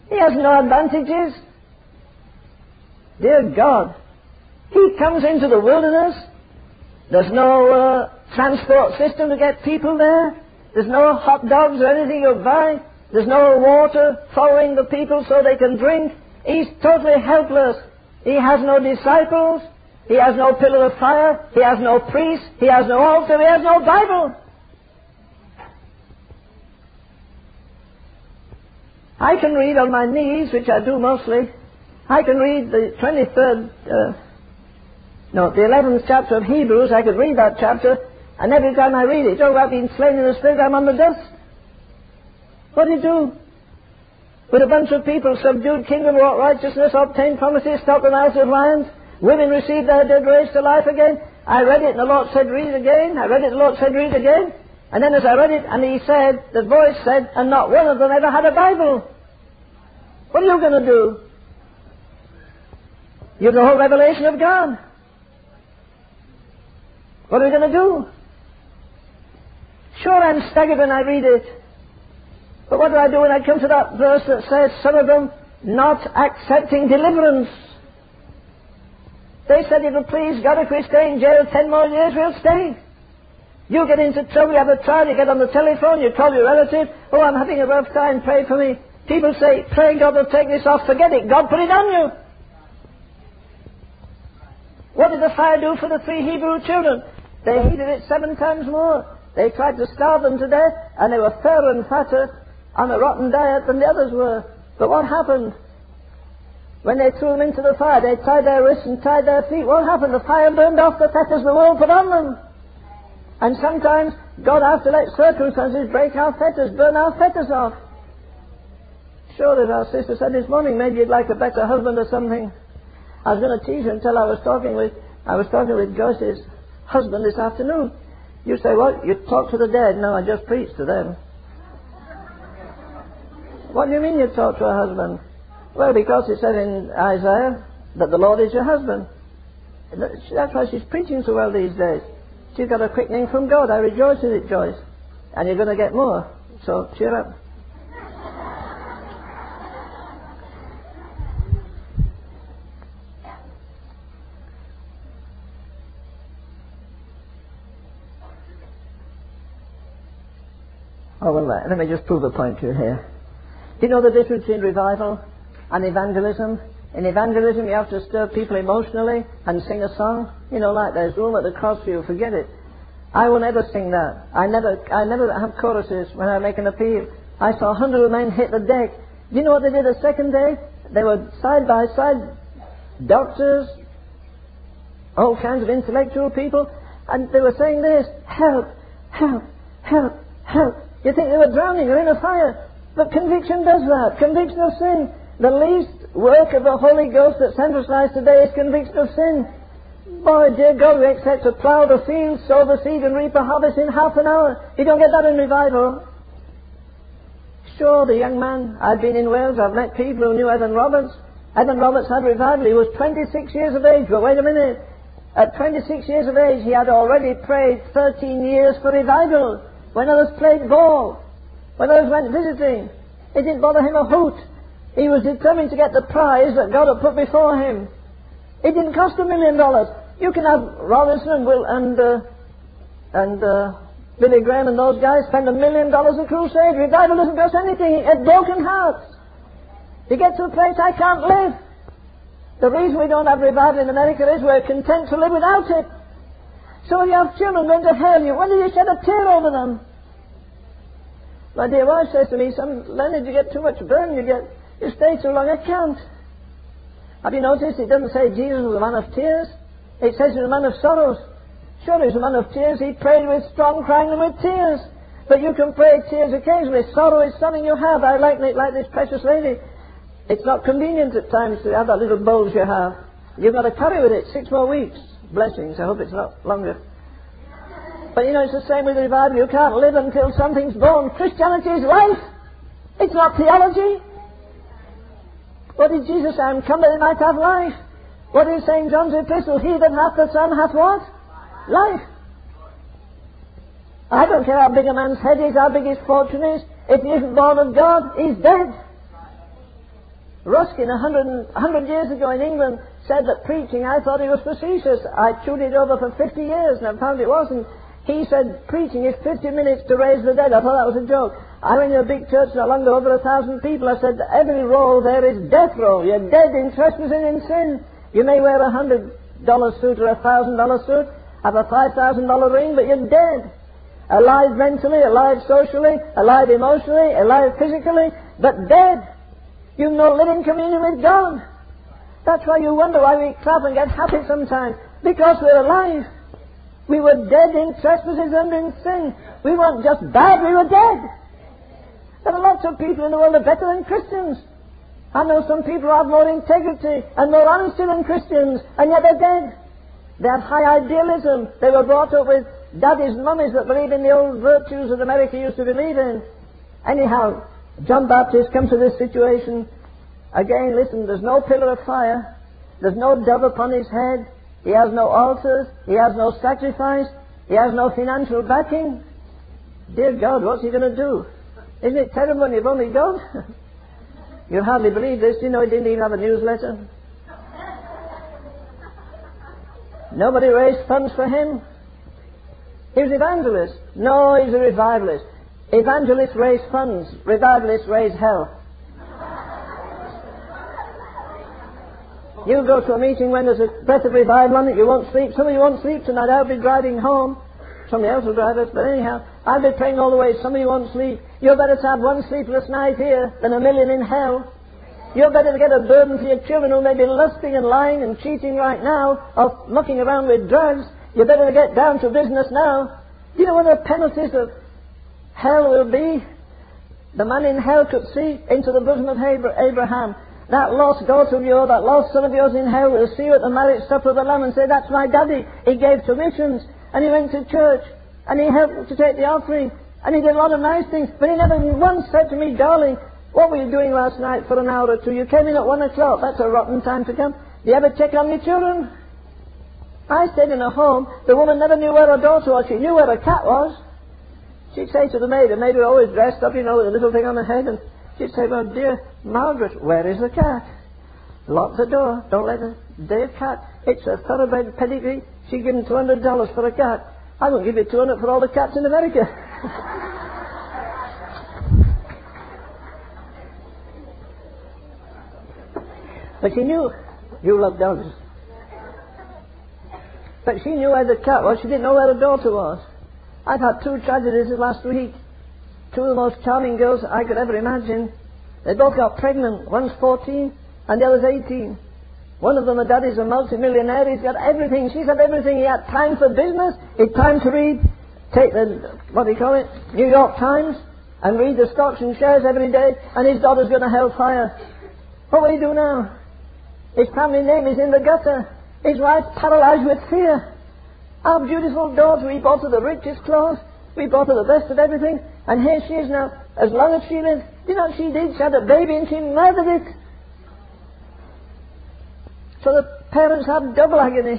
He has no advantages. Dear God, he comes into the wilderness. There's no transport system to get people there. There's no hot dogs or anything you buy. There's no water following the people so they can drink. He's totally helpless. He has no disciples. He has no pillar of fire. He has no priest. He has no altar. He has no Bible. I can read on my knees, which I do mostly. I can read the 11th chapter of Hebrews. I could read that chapter, and every time I read it, I've been slain in the spirit, I'm on the dust. What do you do? With a bunch of people subdued, kingdom wrought righteousness, obtained promises, stopped the mouths of lions, women received their dead raised to life again. I read it, and the Lord said, read again. I read it, the Lord said, read again. And then as I read it, and he said, the voice said, and not one of them ever had a Bible. What are you going to do? You have the whole revelation of God. What are we going to do? Sure, I'm staggered when I read it. But what do I do when I come to that verse that says, some of them not accepting deliverance? They said, if it please God, if we stay in jail 10 more years, we'll stay. You get into trouble, you have a trial, you get on the telephone, you call your relative, oh, I'm having a rough time, pray for me. People say, pray God will take this off, forget it, God put it on you. What did the fire do for the 3 Hebrew children? They heated it 7 times more. They tried to starve them to death, and they were fatter and fatter on a rotten diet than the others were. But what happened? When they threw them into the fire, they tied their wrists and tied their feet. What happened? The fire burned off the fetters the world put on them. And sometimes God has to let circumstances break our fetters, burn our fetters off. Sure, as our sister said this morning, maybe you'd like a better husband or something. I was going to tease her until I was talking with Joyce's husband this afternoon. You say, what? You talk to the dead? No, I just preach to them. What do you mean you talk to a husband? Well, because it said in Isaiah that the Lord is your husband. That's why she's preaching so well these days. She's got a quickening from God. I rejoice in it, Joyce. And you're going to get more. So cheer up. Oh, well, let me just prove a point to you here. Do you know the difference between revival and evangelism? In evangelism, you have to stir people emotionally and sing a song. You know, like there's room at the cross for you, forget it. I will never sing that. I never have choruses when I make an appeal. I saw 100 men hit the deck. Do you know what they did the second day? They were side by side, doctors, all kinds of intellectual people, and they were saying this, help, help, help, help. You think they were drowning or in a fire. But conviction does that, conviction of sin. The least work of the Holy Ghost that centralized today is conviction of sin. Boy, dear God, we expect to plow the field, sow the seed, and reap a harvest in half an hour. You don't get that in revival. Sure, the young man, I've been in Wales, I've met people who knew Evan Roberts. Evan Roberts had revival. He was 26 years of age. But wait a minute. At 26 years of age, he had already prayed 13 years for revival. When others played ball, when others went visiting, it didn't bother him a hoot. He was determined to get the prize that God had put before him. It didn't cost $1 million. You can have Robinson and Will and Billy Graham and those guys spend $1 million a crusade. Revival doesn't cost anything. It broken hearts. You get to a place, I can't live. The reason we don't have revival in America is we're content to live without it. So you have children going to hell. You wonder you shed a tear over them. My dear wife says to me, Leonard, you get too much burn. You stay too long. I can't. Have you noticed it doesn't say Jesus was a man of tears? It says he was a man of sorrows. Sure, he was a man of tears. He prayed with strong crying and with tears. But you can pray tears occasionally. Sorrow is something you have. I liken it like this precious lady. It's not convenient at times to have that little bulge you have. You've got to carry with it 6 more weeks. Blessings. I hope it's not longer. But you know, it's the same with the revival. You can't live until something's born. Christianity is life. It's not theology. What did Jesus say? I'm come that they might have life. What is St. John's epistle? He that hath the Son hath what? Life. I don't care how big a man's head is, how big his fortune is. If he isn't born of God, he's dead. Ruskin, 100 years ago in England, said that preaching, I thought he was facetious. I chewed it over for 50 years and I found it wasn't. He said, preaching is 50 minutes to raise the dead. I thought that was a joke. I went to a big church not long ago, over 1,000 people. I said, every roll there is death roll. You're dead in trespasses and in sin. You may wear a $100 suit or a $1,000 suit, have a $5,000 ring, but you're dead. Alive mentally, alive socially, alive emotionally, alive physically, but dead. You can not live in communion with God. That's why you wonder why we clap and get happy sometimes. Because we're alive. We were dead in trespasses and in sin. We weren't just bad, we were dead. There are lots of people in the world who are better than Christians. I know some people who have more integrity and more honesty than Christians, and yet they're dead. They have high idealism. They were brought up with daddies and mummies that believe in the old virtues that America used to believe in. Anyhow, John Baptist comes to this situation. Again, listen, there's no pillar of fire. There's no dove upon his head. He has no altars. He has no sacrifice. He has no financial backing. Dear God, what's he going to do? Isn't it terrible when you've only God? You'll hardly believe this. You know he didn't even have a newsletter. Nobody raised funds for him. He was an evangelist. No, he's a revivalist. Evangelists raise funds. Revivalists raise hell. You go to a meeting when there's a breath of revival on it, you won't sleep. Some of you won't sleep tonight. I'll be driving home. Somebody else will drive us, but anyhow, I'll be praying all the way. Some of you won't sleep. You're better to have one sleepless night here than a million in hell. You're better to get a burden for your children who may be lusting and lying and cheating right now, or mucking around with drugs. You're better to get down to business now. Do you know what the penalties of hell will be? The man in hell could see into the bosom of Abraham. That lost daughter of yours, that lost son of yours in hell will see you at the marriage supper of the Lamb and say, that's my daddy. He gave to missions, and he went to church, and he helped to take the offering, and he did a lot of nice things, but he never once said to me, darling, what were you doing last night for an hour or two? You came in at 1 o'clock. That's a rotten time to come. Do you ever check on your children? I stayed in a home. The woman never knew where her daughter was. She knew where her cat was. She'd say to the maid was always dressed up, you know, with a little thing on her head, and she'd say, well, dear Margaret, where is the cat? Lock the door, don't let her, dear cat, it's a thoroughbred pedigree, she'd give him $200 for a cat. I won't give you $200 for all the cats in America. But she knew, you love dogs. But she knew where the cat was, she didn't know where her daughter was. I've had 2 tragedies this last week. 2 of the most charming girls I could ever imagine. They both got pregnant. One's 14 and the other's 18. One of them, her daddy's a multimillionaire. He's got everything. She's had everything. He had time for business. He had time to read, take the, what do you call it, New York Times, and read the stocks and shares every day. And his daughter's going to hellfire. What will he do now? His family name is in the gutter. His wife paralyzed with fear. Our beautiful daughter, we bought her the richest clothes, we bought her the best of everything, and here she is now, as long as she lives. You know what she did? She had a baby and she murdered it. So the parents have double agony.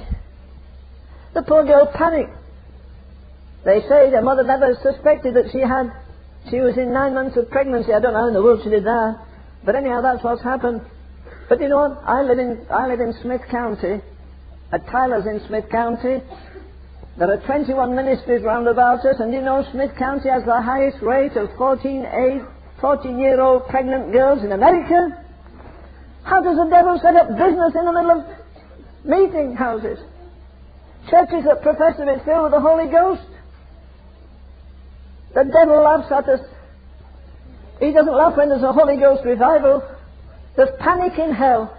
The poor girl panicked. They say the mother never suspected that she was in 9 months of pregnancy. I don't know how in the world she did that. But anyhow, that's what's happened. But you know what? I live in Smith County, at Tyler's in Smith County. There are 21 ministries round about us, and you know Smith County has the highest rate of 14-year-old pregnant girls in America. How does the devil set up business in the middle of meeting houses? Churches that profess to be filled with the Holy Ghost. The devil laughs at us. He doesn't laugh when there's a Holy Ghost revival. There's panic in hell.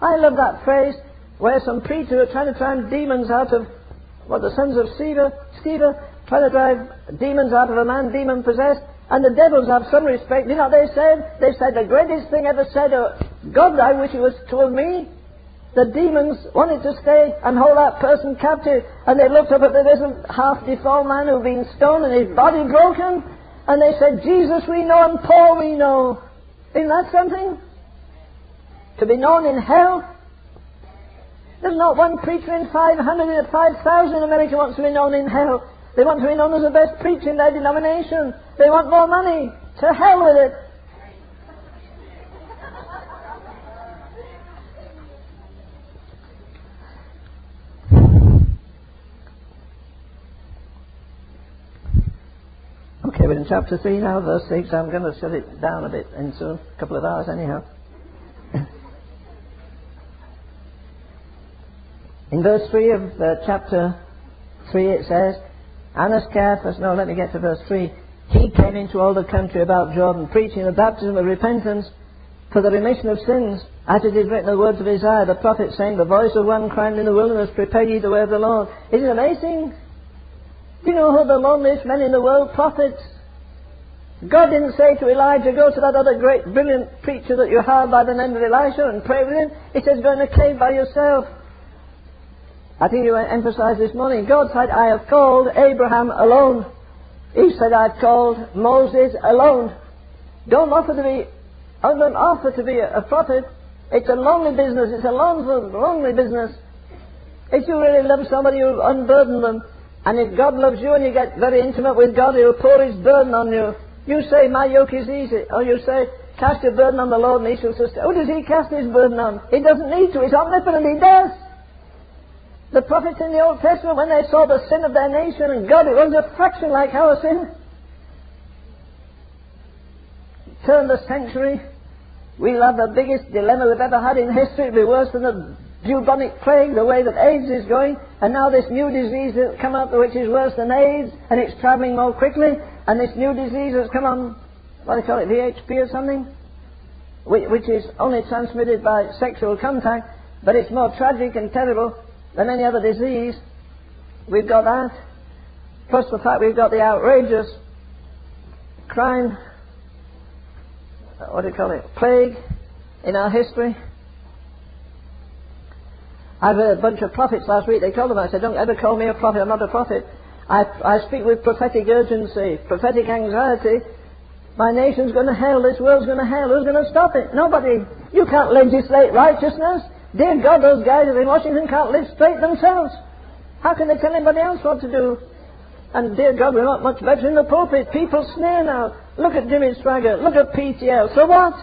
I love that phrase where some preacher are trying to drive demons out of, what, the sons of Sceva, trying to drive demons out of a man demon-possessed. And the devils have some respect. You know what they said? They said the greatest thing ever said, oh, God, I wish it was told me. The demons wanted to stay and hold that person captive, and they looked up at the little half-deformed man who'd been stoned and his body broken, and they said, Jesus we know and Paul we know. Isn't that something? To be known in hell? There's not one preacher in 5,000 in America wants to be known in hell. They want to be known as the best preacher in their denomination. They want more money. To hell with it. Okay, we're in chapter 3 now, verse 6. I'm going to shut it down a bit in soon, a couple of hours anyhow. In verse 3 of chapter 3 it says, Annas Caiaphas, no, let me get to verse 3. He came into all the country about Jordan, preaching the baptism of repentance for the remission of sins, as it is written in the words of Isaiah the prophet, saying, the voice of one crying in the wilderness, prepare ye the way of the Lord. Isn't it amazing? Do you know who the loneliest men in the world? Prophets. God didn't say to Elijah, go to that other great brilliant preacher that you hired by the name of Elisha and pray with him. He says, go in a cave by yourself. I think you emphasized this morning, God said, I have called Abraham alone. He said, I have called Moses alone. Don't offer to be a prophet. It's a lonely business. It's a lonely business. If you really love somebody, you unburden them. And if God loves you and you get very intimate with God, He'll pour His burden on you. You say, my yoke is easy. Or you say, cast your burden on the Lord and He shall sustain. Who does He cast His burden on? He doesn't need to. He's omnipotent. He does. The prophets in the Old Testament, when they saw the sin of their nation, and God, it was a fraction like our sin. Turn the century. We'll have the biggest dilemma we've ever had in history. It'll be worse than the bubonic plague, the way that AIDS is going, and now this new disease that's come up, which is worse than AIDS, and it's travelling more quickly, and this new disease that's come on, what do you call it, VHP or something, which is only transmitted by sexual contact, but it's more tragic and terrible than any other disease. We've got that, plus the fact we've got the outrageous crime, what do you call it, plague in our history. I've heard a bunch of prophets last week. They told them, I said, don't ever call me a prophet. I'm not a prophet. I speak with prophetic urgency, prophetic anxiety. My nation's going to hell. This world's going to hell. Who's going to stop it? Nobody. You can't legislate righteousness. Dear God, those guys in Washington can't live straight themselves. How can they tell anybody else what to do? And dear God, we're not much better in the pulpit. People sneer now. Look at Jimmy Swaggart. Look at PTL. So what?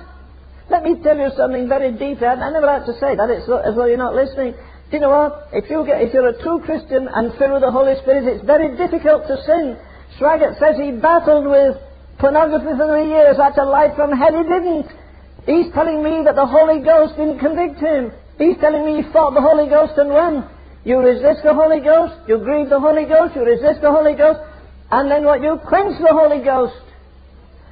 Let me tell you something very deep. I never like to say that. It's as though you're not listening. Do you know what? If you're a true Christian and filled with the Holy Spirit, it's very difficult to sin. Swaggart says he battled with pornography for 3 years. That's a lie from hell. He didn't. He's telling me that the Holy Ghost didn't convict him. He's telling me he fought the Holy Ghost and won. You resist the Holy Ghost. You grieve the Holy Ghost. You resist the Holy Ghost. And then what? You quench the Holy Ghost.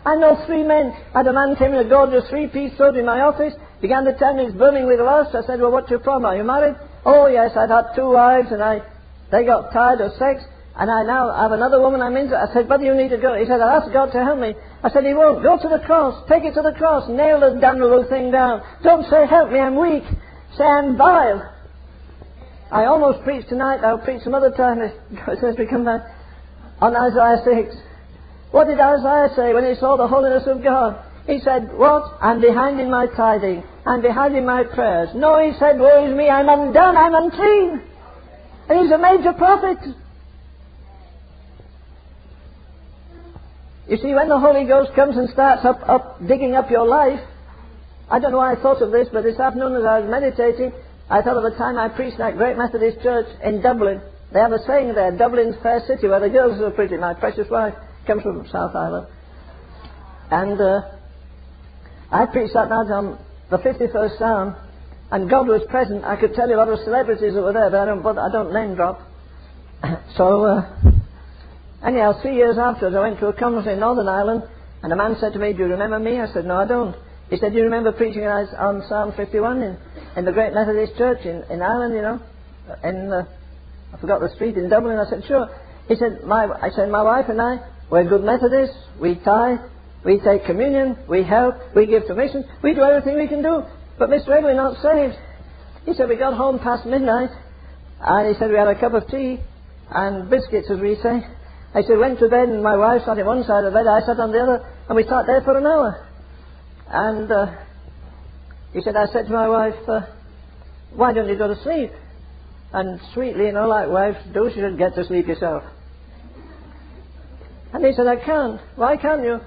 I know three men. I had a man came in a gorgeous three-piece suit in my office, began to tell me he's burning with lust. I said, well, what's your problem? Are you married? Oh, yes, I'd had 2 wives, and they got tired of sex, and I now have another woman I'm into. I said, brother, you need to go. He said, I'll ask God to help me. I said, He won't. Go to the cross. Take it to the cross. Nail the damnable thing down. Don't say, help me, I'm weak. Say, I'm vile. I almost preached tonight. I'll preach some other time as we come back on Isaiah 6. What did Isaiah say when he saw the holiness of God? He said, what? I'm behind in my tithing. I'm behind in my prayers. No, he said, woe is me, I'm undone, I'm unclean. And he's a major prophet. You see, when the Holy Ghost comes and starts digging up your life, I don't know why I thought of this, but this afternoon as I was meditating, I thought of the time I preached at Great Methodist Church in Dublin. They have a saying there, Dublin's fair city, where the girls are pretty, my precious wife. Comes from South Ireland. And I preached that night on the 51st Psalm, and God was present. I could tell you a lot of celebrities that were there, but I don't name drop. So, anyhow, 3 years afterwards, I went to a conference in Northern Ireland, and a man said to me, "Do you remember me?" I said, "No, I don't." He said, "Do you remember preaching on Psalm 51 in the Great Methodist Church in Ireland, you know, in I forgot the street in Dublin?" I said, "Sure." He said, "My wife and I, we're good Methodists. We tithe, we take communion, we help, we give to missions, we do everything we can do. But Mr. Ed, we're not saved." He said, "We got home past midnight," and he said, "we had a cup of tea and biscuits, as we say." I said, "Went to bed, and my wife sat on one side of the bed, I sat on the other, and we sat there for an hour." And he said, I said to my wife, "Why don't you go to sleep?" And sweetly, you know, like wives do, she said, "Get to sleep yourself." And he said, "I can't." "Why can't you?"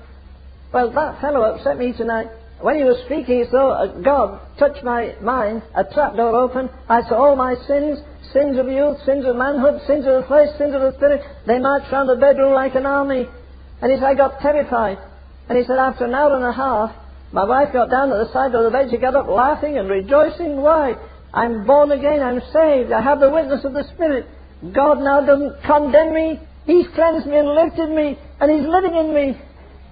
"Well, that fellow upset me tonight. When he was speaking, as though God touched my mind, a trapdoor opened. I saw all my sins, sins of youth, sins of manhood, sins of the flesh, sins of the spirit. They marched round the bedroom like an army." And he said, "I got terrified." And he said, "After an hour and a half, my wife got down at the side of the bed. She got up laughing and rejoicing. Why? I'm born again. I'm saved. I have the witness of the Spirit. God now doesn't condemn me. He's cleansed me and lifted me, and He's living in me."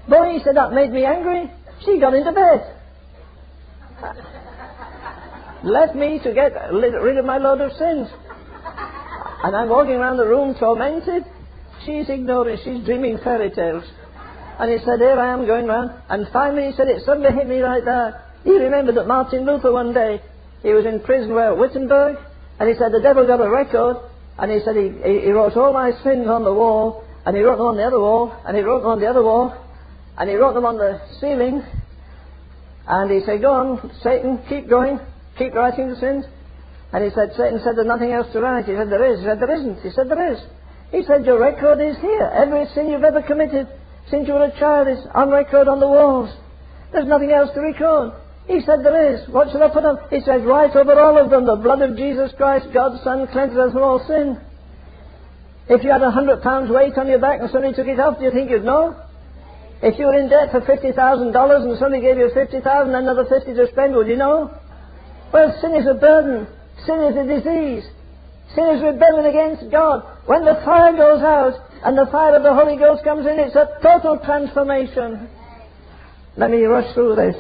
Boy, he said, that made me angry. She got into bed. Left me to get rid of my load of sins. And I'm walking around the room tormented. She's ignoring, she's dreaming fairy tales. And he said, here I am going round. And finally, he said, it suddenly hit me right there. He remembered that Martin Luther one day, he was in prison where at Wittenberg, and he said, the devil got a record, and he said, he wrote all my sins on the wall, and he wrote them on the other wall, and he wrote them on the other wall, and he wrote them on the ceiling. And he said, go on, Satan, keep going, keep writing the sins. And he said, Satan said, there's nothing else to write. He said, there is. He said, there isn't. He said, there is. He said, your record is here. Every sin you've ever committed since you were a child is on record on the walls. There's nothing else to record. He said, there is. What should I put on? He said, write over all of them, the blood of Jesus Christ, God's Son, cleanses us from all sin. If you had 100 pounds weight on your back and somebody took it off, do you think you'd know? If you were in debt for $50,000 and somebody gave you $50,000 and another $50 to spend, would you know? Well, sin is a burden. Sin is a disease. Sin is rebellion against God. When the fire goes out and the fire of the Holy Ghost comes in, it's a total transformation. Let me rush through this.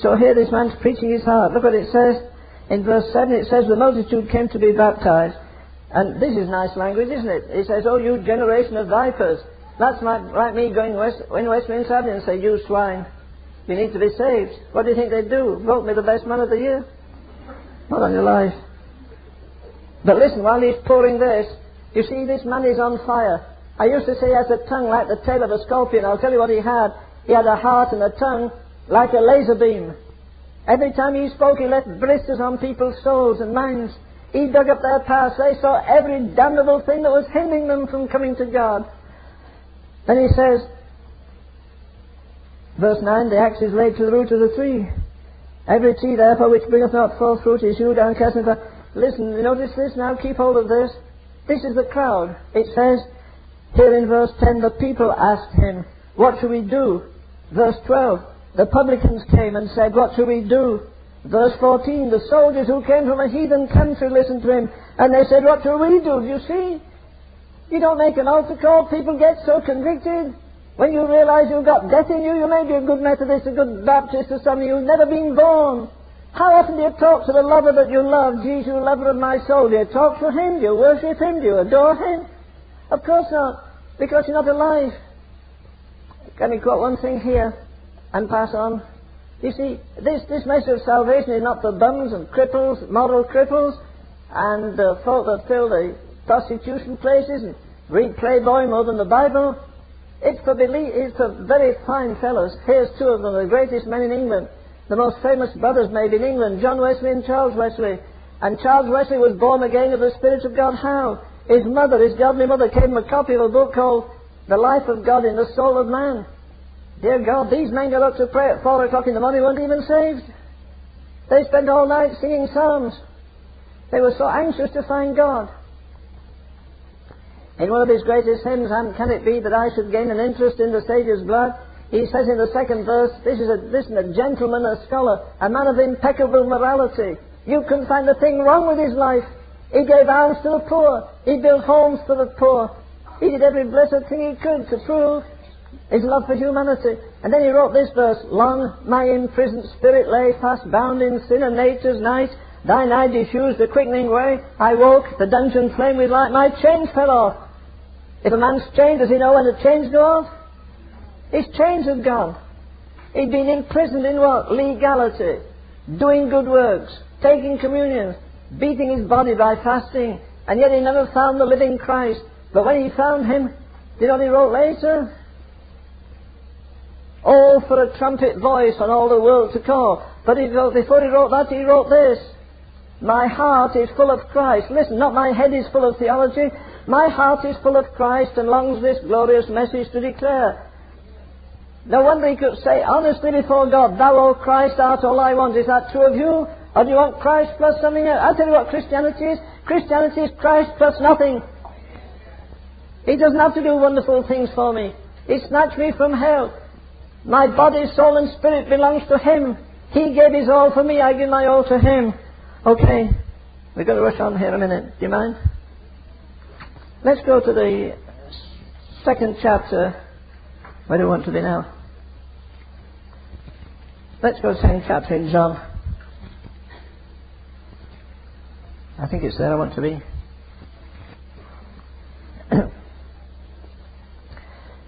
So here this man's preaching his heart. Look what it says in verse 7. It says, the multitude came to be baptized. And this is nice language, isn't it? It says, oh, you generation of vipers. That's like me going in Westminster Avenue and say, you swine, you need to be saved. What do you think they'd do? Vote me the best man of the year? Not on your life. But listen, while he's pouring this, you see, this man is on fire. I used to say he has a tongue like the tail of a scorpion. I'll tell you what he had. He had a heart and a tongue like a laser beam. Every time he spoke, he left blisters on people's souls and minds. He dug up their past. They saw every damnable thing that was hindering them from coming to God. Then he says, verse 9, the axe is laid to the root of the tree. Every tree, therefore, which bringeth not forth fruit is hewed down, cast into fire. Listen, you notice this now, keep hold of this. This is the crowd. It says here in verse 10, the people asked him, what should we do? Verse 12, the publicans came and said, what should we do? Verse 14, the soldiers who came from a heathen country listened to him, and they said, what shall we do? Do you see? You don't make an altar call, people get so convicted. When you realize you've got death in you, you may be a good Methodist, a good Baptist, or something, you've never been born. How often do you talk to the lover that you love, Jesus, lover of my soul? Do you talk to him? Do you worship him? Do you adore him? Of course not, because you're not alive. Can we quote one thing here and pass on? You see, this message of salvation is not for bums and cripples, moral cripples, and folk that fill the prostitution places and read Playboy more than the Bible. It's for very fine fellows. Here's two of them, the greatest men in England, the most famous brothers made in England, John Wesley and Charles Wesley. And Charles Wesley was born again of the Spirit of God. How? His mother, his godly mother, gave him a copy of a book called The Life of God in the Soul of Man. Dear God, these men got up to pray at 4 o'clock in the morning, weren't even saved. They spent all night singing psalms. They were so anxious to find God. In one of his greatest hymns, can it be that I should gain an interest in the Saviour's blood? He says in the second verse, this is a gentleman, a scholar, a man of impeccable morality. You couldn't find a thing wrong with his life. He gave alms to the poor. He built homes for the poor. He did every blessed thing he could to prove his love for humanity. And then he wrote this verse, long my imprisoned spirit lay fast bound in sin and nature's night. Thine eye diffused the quickening way. I woke, the dungeon flamed with light. My chains fell off. If a man's chained, does he know when the chains go off? His chains had gone. He'd been imprisoned in what? Legality. Doing good works. Taking communion. Beating his body by fasting. And yet he never found the living Christ. But when he found him, do you know what he wrote later? All for a trumpet voice on all the world to call. But before he wrote that, he wrote this. My heart is full of Christ. Listen, not my head is full of theology. My heart is full of Christ and longs this glorious message to declare. No wonder he could say honestly before God, Thou, O Christ, art all I want. Is that true of you? Or do you want Christ plus something else? I'll tell you what Christianity is. Christianity is Christ plus nothing. He doesn't have to do wonderful things for me. He snatched me from hell. My body, soul and spirit belongs to Him. He gave His all for me. I give my all to Him. Okay, we're going to rush on here a minute. Do you mind? Let's go to the second chapter. Where do we want to be now? Let's go to the second chapter in John. I think it's there I want to be.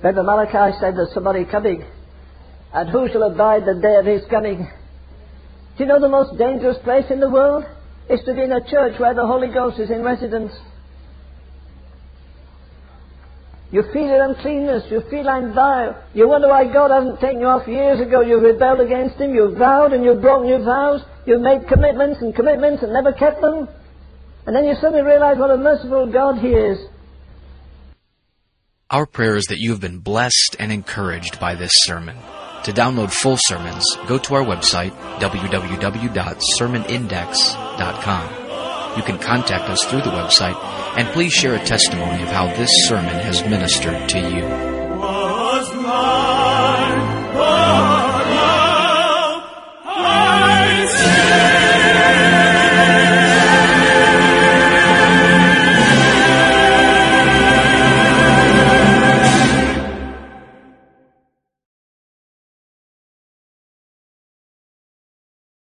Remember Malachi said there's somebody coming, and who shall abide the day of his coming? Do you know the most dangerous place in the world is to be in a church where the Holy Ghost is in residence? You feel your uncleanness, you feel I'm vile, you wonder why God hasn't taken you off years ago, you've rebelled against Him, you've vowed and you've broken your vows, you've made commitments and never kept them, and then you suddenly realize what a merciful God He is. Our prayer is that you have been blessed and encouraged by this sermon. To download full sermons, go to our website, www.sermonindex.com. You can contact us through the website, and please share a testimony of how this sermon has ministered to you.